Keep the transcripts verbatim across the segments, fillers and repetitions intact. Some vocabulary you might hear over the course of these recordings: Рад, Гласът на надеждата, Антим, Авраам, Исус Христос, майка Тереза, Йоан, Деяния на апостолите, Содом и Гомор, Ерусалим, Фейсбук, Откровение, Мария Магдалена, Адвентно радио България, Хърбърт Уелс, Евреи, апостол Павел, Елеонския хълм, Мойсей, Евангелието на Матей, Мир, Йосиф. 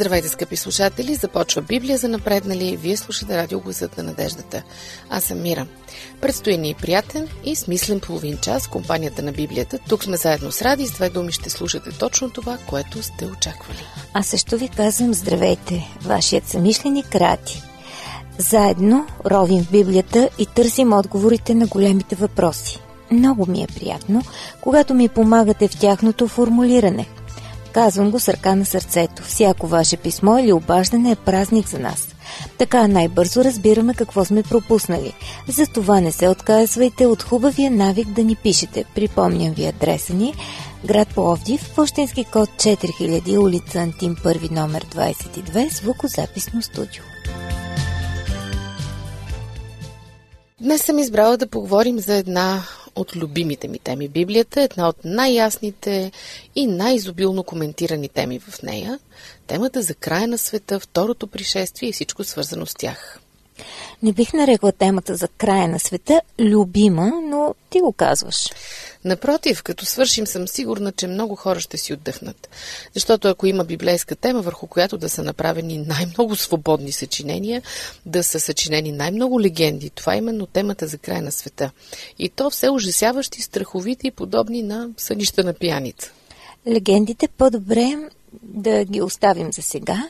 Здравейте, скъпи слушатели! Започва Библия за напреднали. Вие слушате радио Гласът на надеждата. Аз съм Мира. Предстои ни приятен и смислен половин час в компанията на Библията. Тук сме заедно с Ради и с две думи ще слушате точно това, което сте очаквали. Аз също ви казвам здравейте, вашият съмишленик Ради. Заедно ровим в Библията и търсим отговорите на големите въпроси. Много ми е приятно, когато ми помагате в тяхното формулиране. Казвам го с ръка на сърцето. Всяко ваше писмо или обаждане е празник за нас. Така най-бързо разбираме какво сме пропуснали. Затова не се отказвайте от хубавия навик да ни пишете. Припомням ви адреса ни. Град Пловдив, пощенски код четири хиляди, улица Антим, първи номер двайсет и две, звукозаписно студио. Днес съм избрала да поговорим за една от любимите ми теми Библията, една от най-ясните и най-изобилно коментирани теми в нея, темата за края на света, второто пришествие и всичко свързано с тях. Не бих нарекла темата за края на света любима, но ти го казваш. Напротив, като свършим съм сигурна, че много хора ще си отдъхнат. Защото ако има библейска тема, върху която да са направени най-много свободни съчинения, да са съчинени най-много легенди, това е именно темата за края на света. И то все ужасяващи, страховити и подобни на сънища на пияница. Легендите по-добре да ги оставим за сега.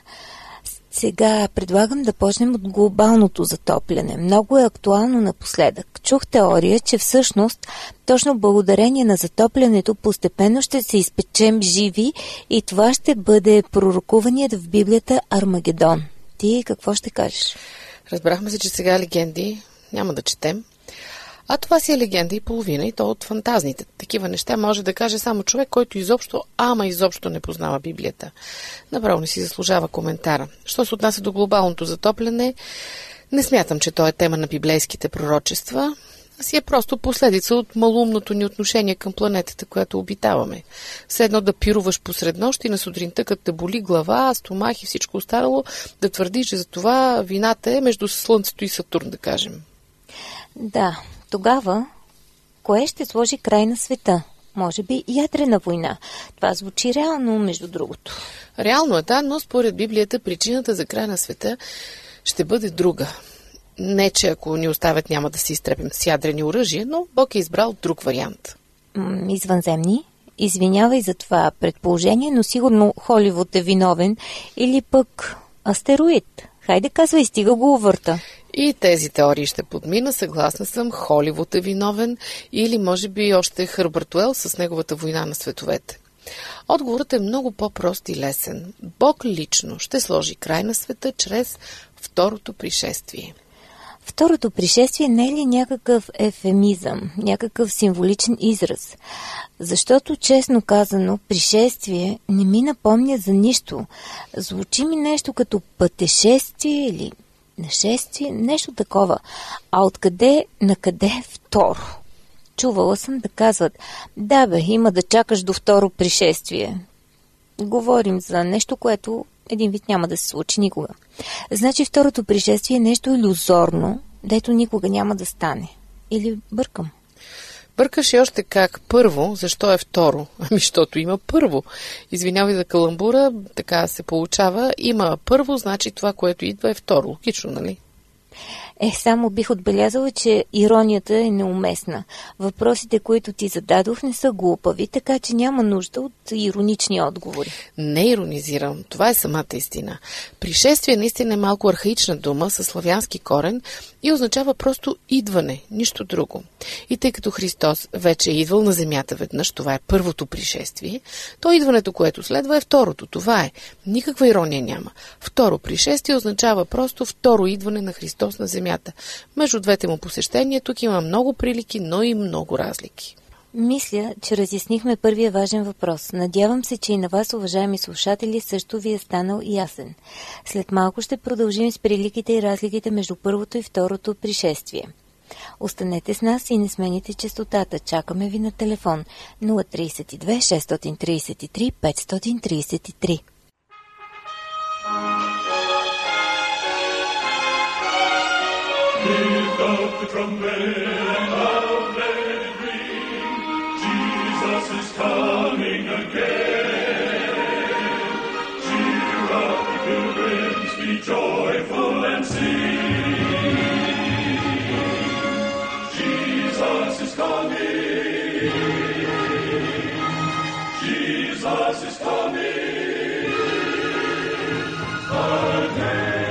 Сега предлагам да почнем от глобалното затопляне. Много е актуално напоследък. Чух теория, че всъщност точно благодарение на затоплянето постепенно ще се изпечем живи и това ще бъде пророкуваният в Библията Армагедон. Ти какво ще кажеш? Разбрахме се, че сега легенди няма да четем. А това си е легенда и половина, и то от фантазните. Такива неща може да каже само човек, който изобщо, ама изобщо не познава Библията. Направо не си заслужава коментара. Що се отнася до глобалното затопляне, не смятам, че то е тема на библейските пророчества, а си е просто последица от малумното ни отношение към планетата, която обитаваме. Все едно да пируваш посред нощ и на сутринта, като те боли глава, стомах и всичко останало, да твърдиш, че за това вината е между Слънцето и Сатурн, да кажем. Да. Тогава, кое ще сложи край на света? Може би ядрена война. Това звучи реално, между другото. Реално е, да, но според Библията причината за край на света ще бъде друга. Не, че ако ни оставят няма да се изтрепим с ядрени оръжия, но Бог е избрал друг вариант. М- извънземни? Извинявай за това предположение, но сигурно Холивуд е виновен. Или пък астероид. Хайде, казвай, стига го увърта. И тези теории ще подмина, съгласна съм, Холивуд е виновен или може би още Хърбърт Уелс с неговата война на световете. Отговорът е много по-прост и лесен. Бог лично ще сложи край на света чрез второто пришествие. Второто пришествие не е ли някакъв ефемизъм, някакъв символичен израз? Защото, честно казано, пришествие не ми напомня за нищо. Звучи ми нещо като пътешествие или нашествие, нещо такова. А откъде, накъде второ? Чувала съм да казват, да бе, има да чакаш до второ пришествие. Говорим за нещо, което един вид няма да се случи никога. Значи второто пришествие е нещо илюзорно, дето никога няма да стане. Или бъркам? Бъркаш и още как. Първо, защо е второ? Ами, защото има първо. Извинявай за каламбура, така се получава. Има първо, значи това, което идва е второ. Логично, нали? Е, само бих отбелязала, че иронията е неуместна. Въпросите, които ти зададох, не са глупави, така че няма нужда от иронични отговори. Не иронизирам. Това е самата истина. Пришествие наистина е малко архаична дума със славянски корен и означава просто идване, нищо друго. И тъй като Христос вече е идвал на земята веднъж, това е първото пришествие, то идването, което следва е второто. Това е. Никаква ирония няма. Второ пришествие означава просто второ идване на Христос на земята. Между двете му посещения тук има много прилики, но и много разлики. Мисля, че разяснихме първия важен въпрос. Надявам се, че и на вас, уважаеми слушатели, също ви е станал ясен. След малко ще продължим с приликите и разликите между първото и второто пришествие. Останете с нас и не смените честотата. Чакаме ви на телефон нула три две шест три три пет три три. Lift up the trumpet and loud let it ring. Jesus is coming again. Cheer up the Jesus is coming. Jesus is coming. Amen.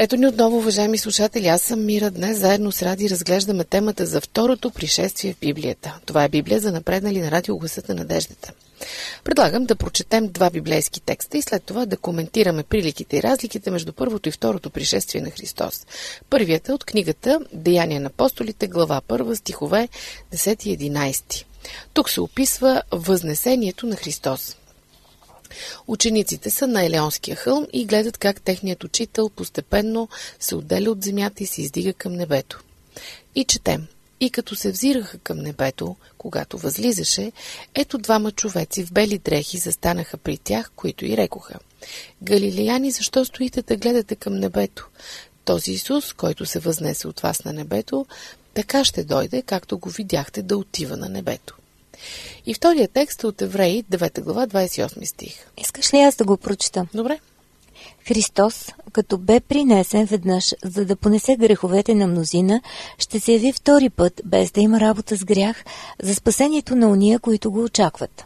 Ето ни отново, уважаеми слушатели, аз съм Мира. Днес заедно с Ради разглеждаме темата за второто пришествие в Библията. Това е Библия за напреднали на радио Гласът на надеждата. Предлагам да прочетем два библейски текста и след това да коментираме приликите и разликите между първото и второто пришествие на Христос. Първият е от книгата Деяния на апостолите, глава първа, стихове десети и единайсети. Тук се описва възнесението на Христос. Учениците са на Елеонския хълм и гледат как техният учител постепенно се отделя от земята и се издига към небето. И четем. И като се взираха към небето, когато възлизаше, ето двама човеци в бели дрехи застанаха при тях, които и рекоха: Галилеяни, защо стоите да гледате към небето? Този Исус, който се възнесе от вас на небето, така ще дойде, както го видяхте да отива на небето. И втория текст е от Евреи, девета глава, двайсет и осми стих. Искаш ли аз да го прочета? Добре. Христос, като бе принесен веднъж, за да понесе греховете на мнозина, ще се яви втори път, без да има работа с грях, за спасението на уния, които го очакват.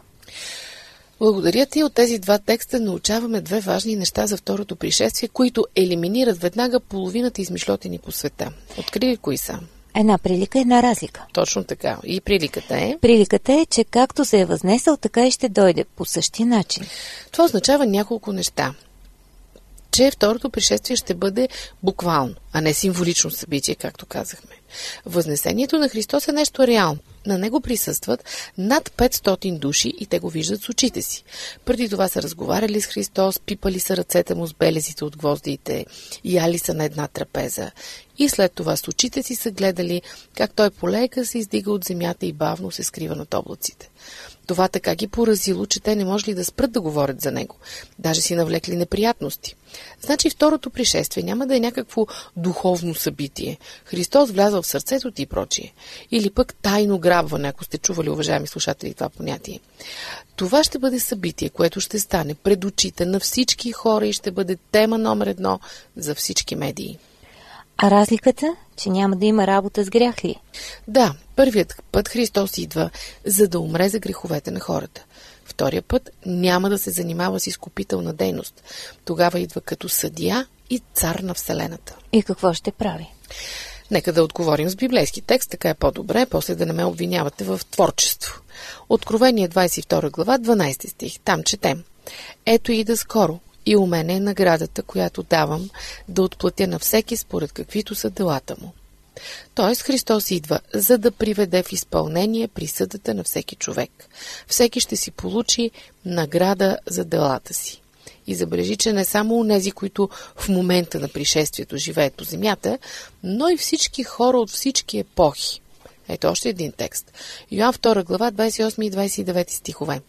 Благодаря ти. От тези два текста научаваме две важни неща за второто пришествие, които елиминират веднага половината измишлотини по света. Открили кои са? Една прилика, една разлика. Точно така. И приликата е? Приликата е, че както се е възнесъл, така и ще дойде по същия начин. Това означава няколко неща. Че второто пришествие ще бъде буквално, а не символично събитие, както казахме. Възнесението на Христос е нещо реално. На него присъстват над петстотин души и те го виждат с очите си. Преди това са разговаряли с Христос, пипали са ръцете му с белезите от гвоздиите, яли са на една трапеза. И след това с очите си са гледали как той полека се издига от земята и бавно се скрива над облаците. Това така ги поразило, че те не можели да спрат да говорят за него. Даже си навлекли неприятности. Значи второто пришествие няма да е някакво духовно събитие. Христос влязъл в сърцето ти и прочие. Или пък тайно грабване, ако сте чували, уважаеми слушатели, това понятие. Това ще бъде събитие, което ще стане пред очите на всички хора и ще бъде тема номер едно за всички медии. А разликата, че няма да има работа с грях ли? Да, първият път Христос идва, за да умре за греховете на хората. Втория път няма да се занимава с изкупителна дейност. Тогава идва като съдия и цар на Вселената. И какво ще прави? Нека да отговорим с библейски текст, така е по-добре, после да не ме обвинявате в творчество. Откровение двайсет и втора глава, дванайсети стих. Там четем. Ето ида скоро. И у мен е наградата, която давам да отплатя на всеки според каквито са делата му. Тоест Христос идва, за да приведе в изпълнение присъдата на всеки човек. Всеки ще си получи награда за делата си. И забележи, че не само онези, които в момента на пришествието живеят по земята, но и всички хора от всички епохи. Ето още един текст. Йоан втора глава, двайсет и осми и двайсет и девети стихове.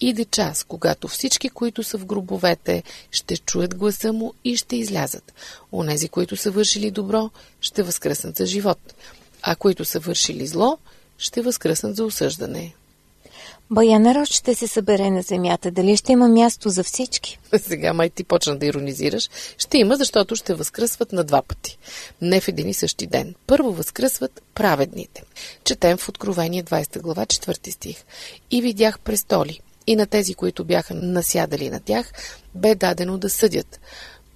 Иде час, когато всички, които са в гробовете, ще чуят гласа му и ще излязат. Онези, които са вършили добро, ще възкръснат за живот, а които са вършили зло, ще възкръснат за осъждане. Бая народ ще се събере на земята. Дали ще има място за всички? Сега май ти почна да иронизираш. Ще има, защото ще възкръсват на два пъти. Не в един и същи ден. Първо възкръсват праведните. Четем в Откровение двайсета глава, четвърти стих. И видях престоли, и на тези, които бяха насядали на тях, бе дадено да съдят,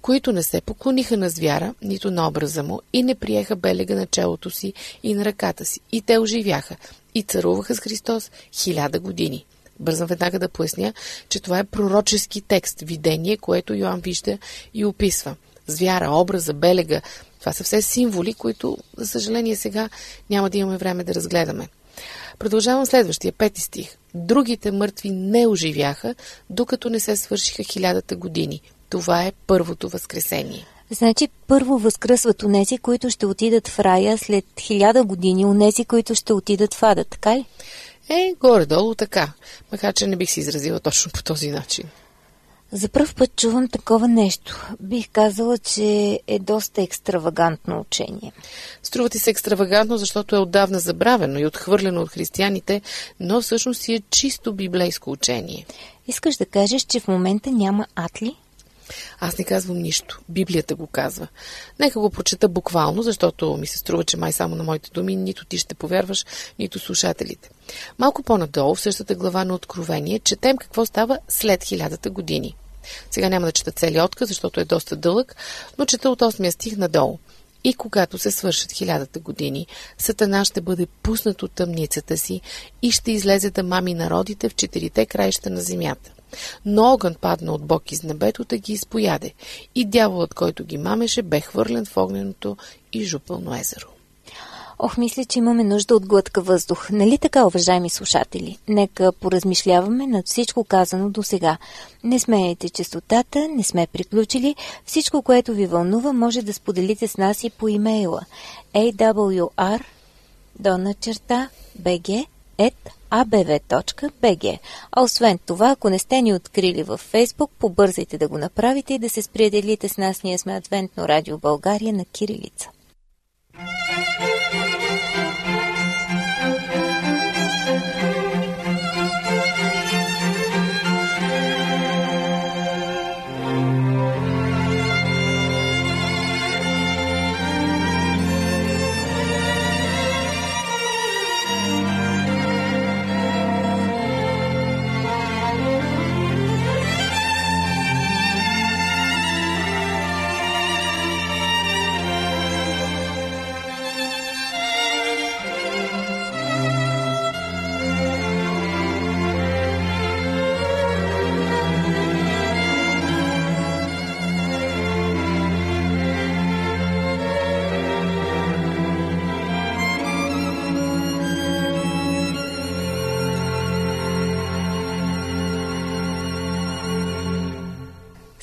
които не се поклониха на звяра, нито на образа му, и не приеха белега на челото си и на ръката си. И те оживяха и царуваха с Христос хиляда години. Бързам веднага да поясня, че това е пророчески текст, видение, което Йоан вижда и описва. Звяра, образа, белега, това са все символи, които, за съжаление, сега няма да имаме време да разгледаме. Продължавам следващия, пети стих. Другите мъртви не оживяха, докато не се свършиха хилядата години. Това е първото възкресение. Значи първо възкръсват онези, които ще отидат в рая след хиляда години, онези, които ще отидат в ада, така ли? Е, горе-долу така, макар че не бих се изразила точно по този начин. За пръв път чувам такова нещо. Бих казала, че е доста екстравагантно учение. Струва ти се екстравагантно, защото е отдавна забравено и отхвърлено от християните, но всъщност си е чисто библейско учение. Искаш да кажеш, че в момента няма ад ли? Аз не казвам нищо. Библията го казва. Нека го прочета буквално, защото ми се струва, че май само на моите думи нито ти ще повярваш, нито слушателите. Малко по-надолу, в същата глава на Откровение, четем какво става след хилядата години. Сега няма да чета целия отказ, защото е доста дълъг, но чета от осмия стих надолу. И когато се свършат хилядата години, Сатана ще бъде пуснат от тъмницата си и ще излезе да мами народите в четирите краища на земята. Но огън падна от Бог из небето да ги изпояде, и дяволът, който ги мамеше, бе хвърлен в огненото и жупълно езеро. Ох, мисля, че имаме нужда от глътка въздух. Нали така, уважаеми слушатели? Нека поразмишляваме над всичко казано до сега. Не сменяйте честотата, не сме приключили. Всичко, което ви вълнува, може да споделите с нас и по имейла ей дабъл ю ар дона черта би джи ет а бе ве точка би джи. А освен това, ако не сте ни открили във Фейсбук, побързайте да го направите и да се сприятелите с нас. Ние сме Адвентно радио България на кирилица.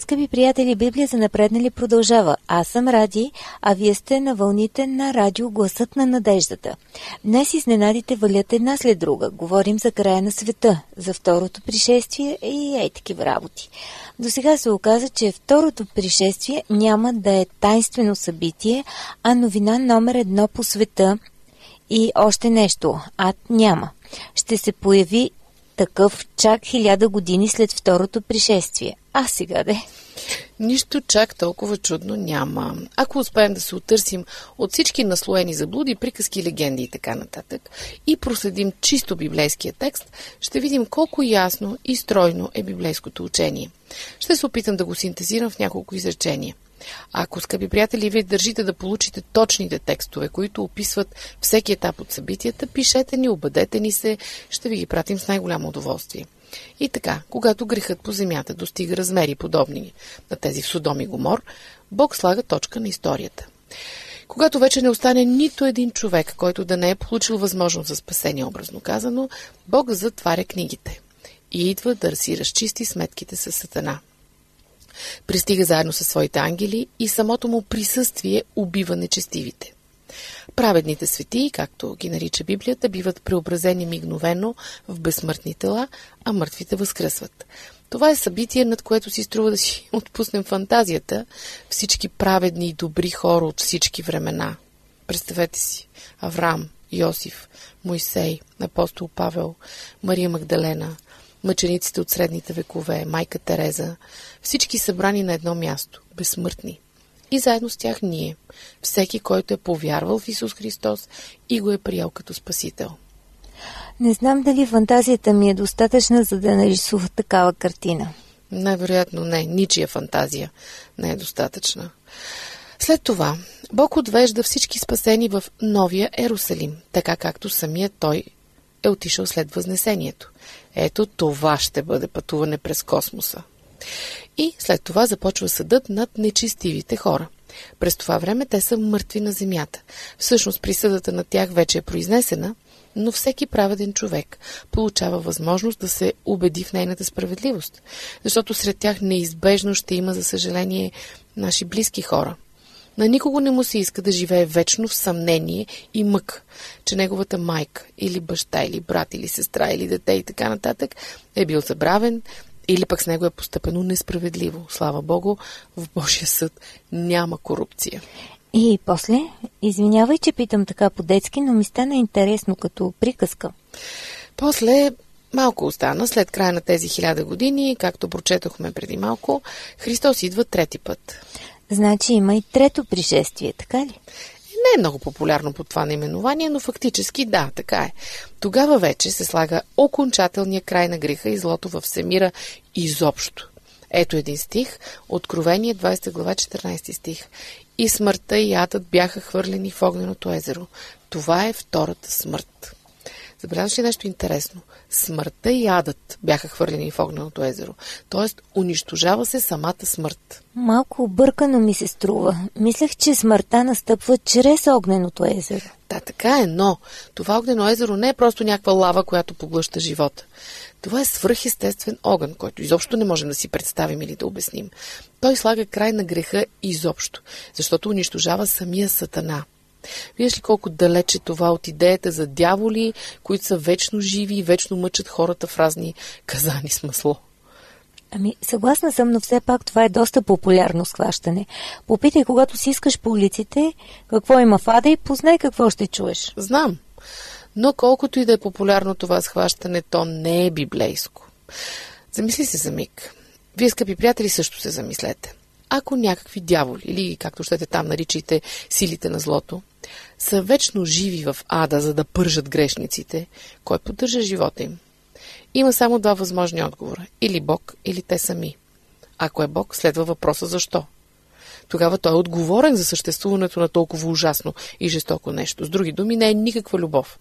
Скъпи приятели, Библия за напреднали продължава. Аз съм Ради, а вие сте на вълните на радио Гласът на надеждата. Днес изненадите валят една след друга. Говорим за края на света, за второто пришествие и ей такива работи. До сега се оказа, че второто пришествие няма да е тайнствено събитие, а новина номер едно по света и още нещо. Ад няма. Ще се появи такъв чак хиляда години след второто пришествие. А сега де? Нищо чак толкова чудно няма. Ако успеем да се отърсим от всички наслоени заблуди, приказки, легенди и така нататък и проследим чисто библейския текст, ще видим колко ясно и стройно е библейското учение. Ще се опитам да го синтезирам в няколко изречения. Ако, скъпи приятели, вие държите да получите точните текстове, които описват всеки етап от събитията, пишете ни, обадете ни се, ще ви ги пратим с най-голямо удоволствие. И така, когато грехът по земята достига размери подобни на тези в Содом и Гомор, Бог слага точка на историята. Когато вече не остане нито един човек, който да не е получил възможност за спасение, образно казано, Бог затваря книгите и идва да си разчисти сметките с Сатана. Пристига заедно със своите ангели и самото му присъствие убива нечестивите. Праведните светии, както ги нарича Библията, биват преобразени мигновено в безсмъртни тела, а мъртвите възкръсват. Това е събитие, над което си струва да си отпуснем фантазията. Всички праведни и добри хора от всички времена. Представете си Авраам, Йосиф, Мойсей, апостол Павел, Мария Магдалена, мъчениците от средните векове, майка Тереза, всички събрани на едно място, безсмъртни. И заедно с тях ние, всеки, който е повярвал в Исус Христос и го е приел като спасител. Не знам дали фантазията ми е достатъчна, за да нарисува такава картина. Най-вероятно не, ничия фантазия не е достатъчна. След това, Бог отвежда всички спасени в новия Ерусалим, така както самия Той е отишъл след възнесението. Ето това ще бъде пътуване през космоса. И след това започва съдът над нечестивите хора. През това време те са мъртви на земята. Всъщност присъдата на тях вече е произнесена, но всеки праведен човек получава възможност да се убеди в нейната справедливост, защото сред тях неизбежно ще има, за съжаление, наши близки хора. На никого не му се иска да живее вечно в съмнение и мък, че неговата майка или баща, или брат, или сестра, или дете и така нататък е бил забравен, или пък с него е постъпено несправедливо. Слава Богу, в Божия съд няма корупция. И после, извинявай, че питам така по-детски, но ми стана интересно като приказка. После Малко остана след края на тези хиляда години, както прочетохме преди малко, Христос идва трети път. Значи има и трето пришествие, така ли? Не е много популярно под това наименование, но фактически да, така е. Тогава вече се слага окончателния край на греха и злото във всемира изобщо. Ето един стих, Откровение двадесета глава четиринадесети стих. И смъртта и адът бяха хвърлени в огненото езеро. Това е втората смърт. Забелязваш ли нещо интересно? Смъртта и адът бяха хвърлени в огненото езеро. Тоест, унищожава се самата смърт. Малко объркано ми се струва. Мислех, че смъртта настъпва чрез огненото езеро. Да, така е, но това огнено езеро не е просто някаква лава, която поглъща живота. Това е свръхестествен огън, който изобщо не можем да си представим или да обясним. Той слага край на греха изобщо, защото унищожава самия Сатана. Виждаш ли колко далече това от идеята за дяволи, които са вечно живи и вечно мъчат хората в разни казани с масло? Ами, съгласна съм, но все пак това е доста популярно схващане. Попитай, когато си искаш по улиците, какво има в ада и познай какво ще чуеш. Знам, но колкото и да е популярно това схващане, то не е библейско. Замисли се за миг. Вие, скъпи приятели, също се замислете. Ако някакви дяволи, или както щете там наричайте силите на злото, са вечно живи в ада, за да пържат грешниците, кой поддържа живота им? Има само два възможни отговора. Или Бог, или те сами. Ако е Бог, следва въпроса защо. Тогава той е отговорен за съществуването на толкова ужасно и жестоко нещо. С други думи, не е никаква любов.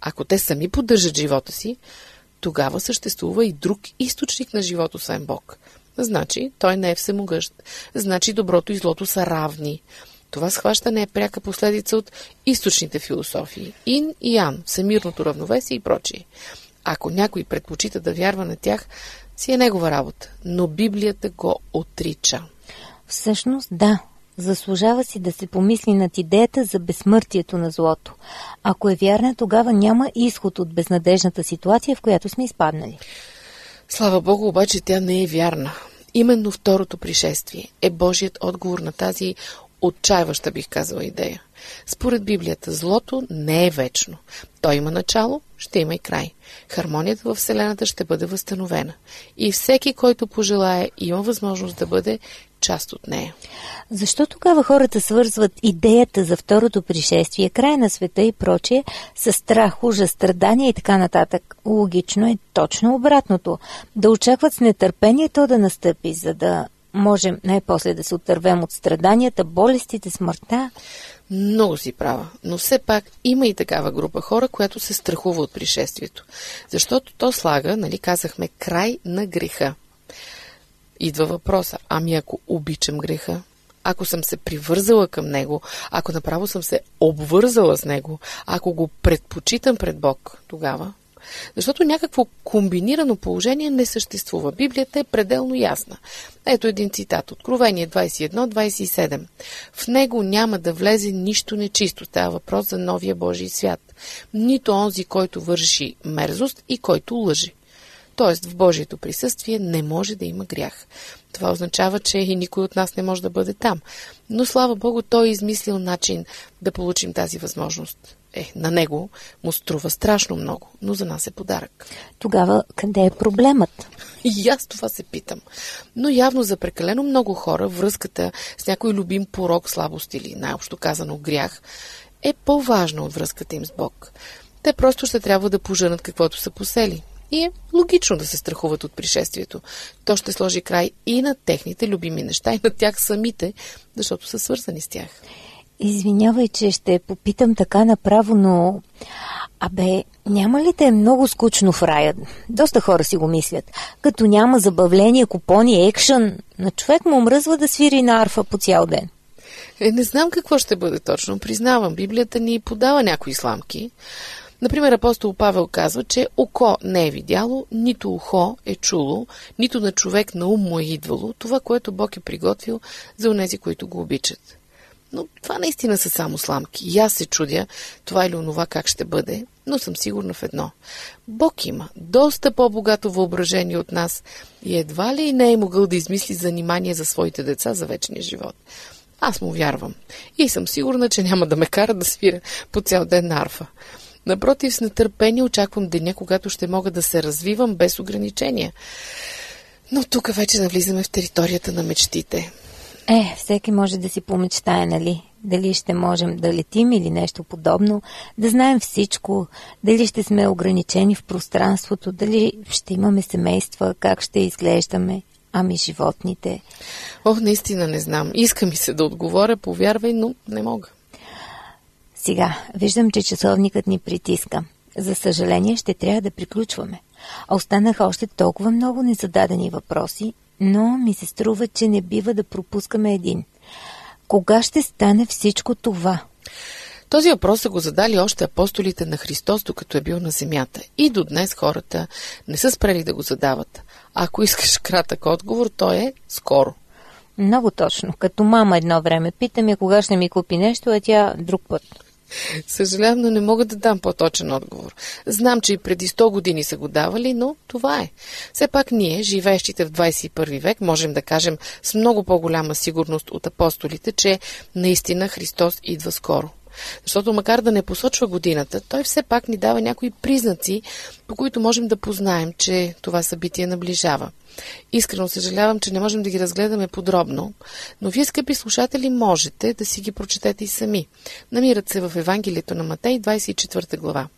Ако те сами поддържат живота си, тогава съществува и друг източник на живота, освен Бог. Значи, той не е всемогъщ. Значи, доброто и злото са равни. Това схващане е пряка последица от източните философии. Ин и Ян, всемирното равновесие и прочие. Ако някой предпочита да вярва на тях, си е негова работа. Но Библията го отрича. Всъщност, да. Заслужава си да се помисли над идеята за безсмъртието на злото. Ако е вярна, тогава няма изход от безнадежната ситуация, в която сме изпаднали. Слава Богу, обаче тя не е вярна. Именно второто пришествие е Божият отговор на тази отчаиваща, бих казала, идея. Според Библията, злото не е вечно. Той има начало, ще има и край. Хармонията във Вселената ще бъде възстановена. И всеки, който пожелае, има възможност да бъде част от нея. Защо тогава хората свързват идеята за второто пришествие, край на света и прочее, с страх, ужас, страдания и така нататък? Логично е точно обратното. Да очакват с нетърпение то да настъпи, за да можем най-после да се отървем от страданията, болестите, смъртта. Много си права, но все пак има и такава група хора, която се страхува от пришествието. Защото то слага, нали казахме, край на греха. Идва въпроса, ами ако обичам греха, ако съм се привързала към него, ако направо съм се обвързала с него, ако го предпочитам пред Бог, тогава. Защото някакво комбинирано положение не съществува. Библията е пределно ясна. Ето един цитат. Откровение двадесет и едно двадесет и седем. В него няма да влезе нищо нечисто. Това е въпрос за новия Божий свят. Нито онзи, който върши мерзост и който лъжи. Тоест в Божието присъствие не може да има грях. Това означава, че и никой от нас не може да бъде там. Но слава Богу, той е измислил начин да получим тази възможност. Е, на него му струва страшно много, но за нас е подарък. Тогава къде е проблемът? И аз това се питам. Но явно за прекалено много хора връзката с някой любим порок, слабост или най-общо казано грях е по-важна от връзката им с Бог. Те просто ще трябва да поженат каквото са посели. И е логично да се страхуват от пришествието. То ще сложи край и на техните любими неща, и на тях самите, защото са свързани с тях. Извинявай, че ще попитам така направо, но... Абе, няма ли те много скучно в рая? Доста хора си го мислят. Като няма забавление, купони, екшън, на човек му мръзва да свири на арфа по цял ден. Е, не знам какво ще бъде точно. Признавам, Библията ни подава някои сламки. Например, апостол Павел казва, че око не е видяло, нито ухо е чуло, нито на човек на ум му е идвало това, което Бог е приготвил за онези, които го обичат. Но това наистина са само сламки. И аз се чудя това или онова как ще бъде, но съм сигурна в едно. Бог има доста по-богато въображение от нас и едва ли не е могъл да измисли занимание за своите деца за вечния живот. Аз му вярвам и съм сигурна, че няма да ме кара да свира по цял ден на арфа. Напротив, с нетърпение очаквам деня, когато ще мога да се развивам без ограничения. Но тук вече навлизаме в територията на мечтите. Е, всеки може да си помечтае, нали? Дали ще можем да летим или нещо подобно, да знаем всичко, дали ще сме ограничени в пространството, дали ще имаме семейства, как ще изглеждаме, ами животните. Ох, наистина не знам. Иска ми се да отговоря, повярвай, но не мога. Сега, виждам, че часовникът ни притиска. За съжаление, ще трябва да приключваме. А останаха още толкова много незададени въпроси, но ми се струва, че не бива да пропускаме един. Кога ще стане всичко това? Този въпрос са го задали още апостолите на Христос, докато е бил на земята. И до днес хората не са спрели да го задават. Ако искаш кратък отговор, то е скоро. Много точно. Като мама едно време питаме кога ще ми купи нещо, а тя друг път. Съжалявам, но не мога да дам по-точен отговор. Знам, че и преди сто години са го давали, но това е. Все пак ние, живеещите в двадесет и първи век, можем да кажем с много по-голяма сигурност от апостолите, че наистина Христос идва скоро. Защото макар да не посочва годината, той все пак ни дава някои признаци, по които можем да познаем, че това събитие наближава. Искрено съжалявам, че не можем да ги разгледаме подробно, но вие, скъпи слушатели, можете да си ги прочетете и сами. Намират се в Евангелието на Матей, двадесет и четвърта глава.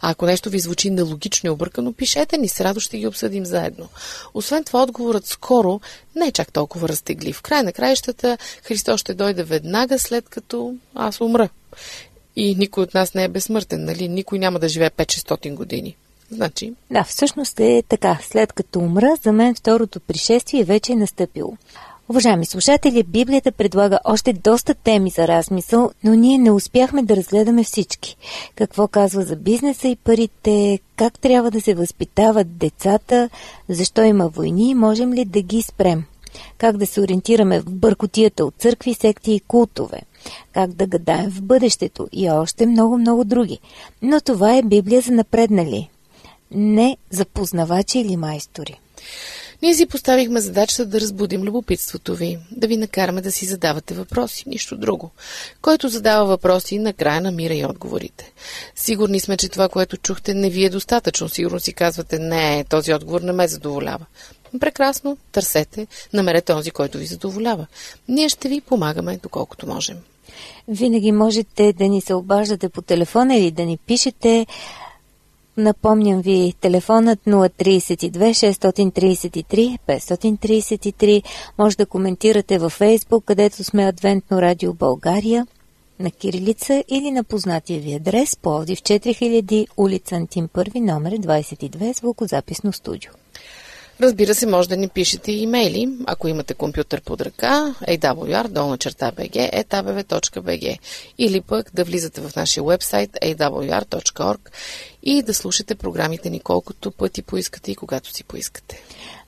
А ако нещо ви звучи нелогично и объркано, пишете ни, с радост ще ги обсъдим заедно. Освен това, отговорът скоро не е чак толкова разтеглив. В край на краищата Христос ще дойде веднага след като аз умра. И никой от нас не е безсмъртен, нали? Никой няма да живее петстотин години. Значи... Да, всъщност е така. След като умра, за мен второто пришествие вече е настъпило. Уважаеми слушатели, Библията предлага още доста теми за размисъл, но ние не успяхме да разгледаме всички. Какво казва за бизнеса и парите, как трябва да се възпитават децата, защо има войни и можем ли да ги спрем, как да се ориентираме в бъркотията от църкви, секти и култове, как да гадаем в бъдещето и още много-много други. Но това е Библия за напреднали, не за познавачи или майстори. Ние си поставихме задачата да разбудим любопитството ви, да ви накараме да си задавате въпроси, нищо друго. Който задава въпроси, накрая намира и отговорите. Сигурни сме, че това, което чухте, не ви е достатъчно. Сигурно си казвате, не, този отговор не ме задоволява. Прекрасно, търсете, намерете онзи, който ви задоволява. Ние ще ви помагаме доколкото можем. Винаги можете да ни се обаждате по телефона или да ни пишете. Напомням ви, телефонът нула тридесет и две шестстотин тридесет и три петстотин тридесет и три. Може да коментирате във Фейсбук, където сме Адвентно радио България, на кирилица или на познатия ви адрес, Пловдив четири хиляди, улица Антим първи, номер двадесет и две, звукозаписно студио. Разбира се, може да ни пишете имейли, ако имате компютър под ръка, ей дабъл ю ар долна черта би джи, ет а би ви точка би джи, или пък да влизате в нашия уебсайт ей дабъл ю ар точка орг и да слушате програмите ни колкото пъти поискате и когато си поискате.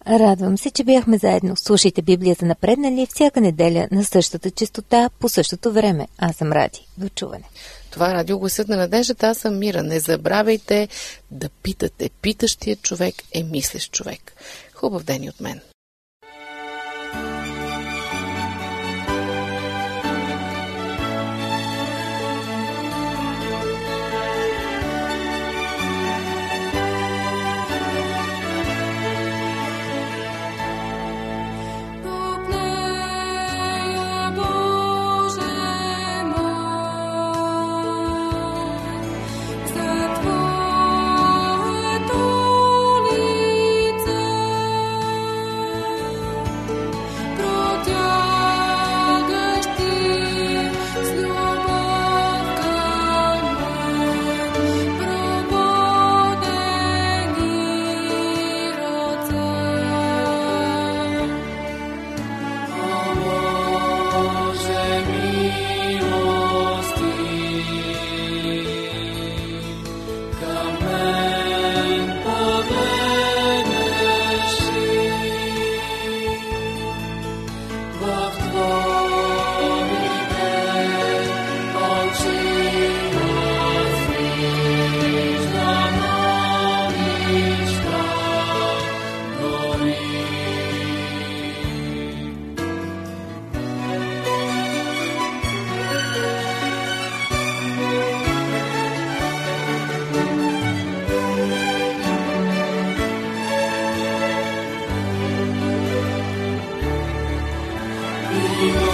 Радвам се, че бяхме заедно. Слушайте Библията напреднали всяка неделя на същата честота, по същото време. Аз съм Ради. До чуване. Това е радио Гласът на надеждата. Аз съм Мира. Не забравяйте да питате. Питащият човек е мислещ човек. Хубав ден и от мен. Амин.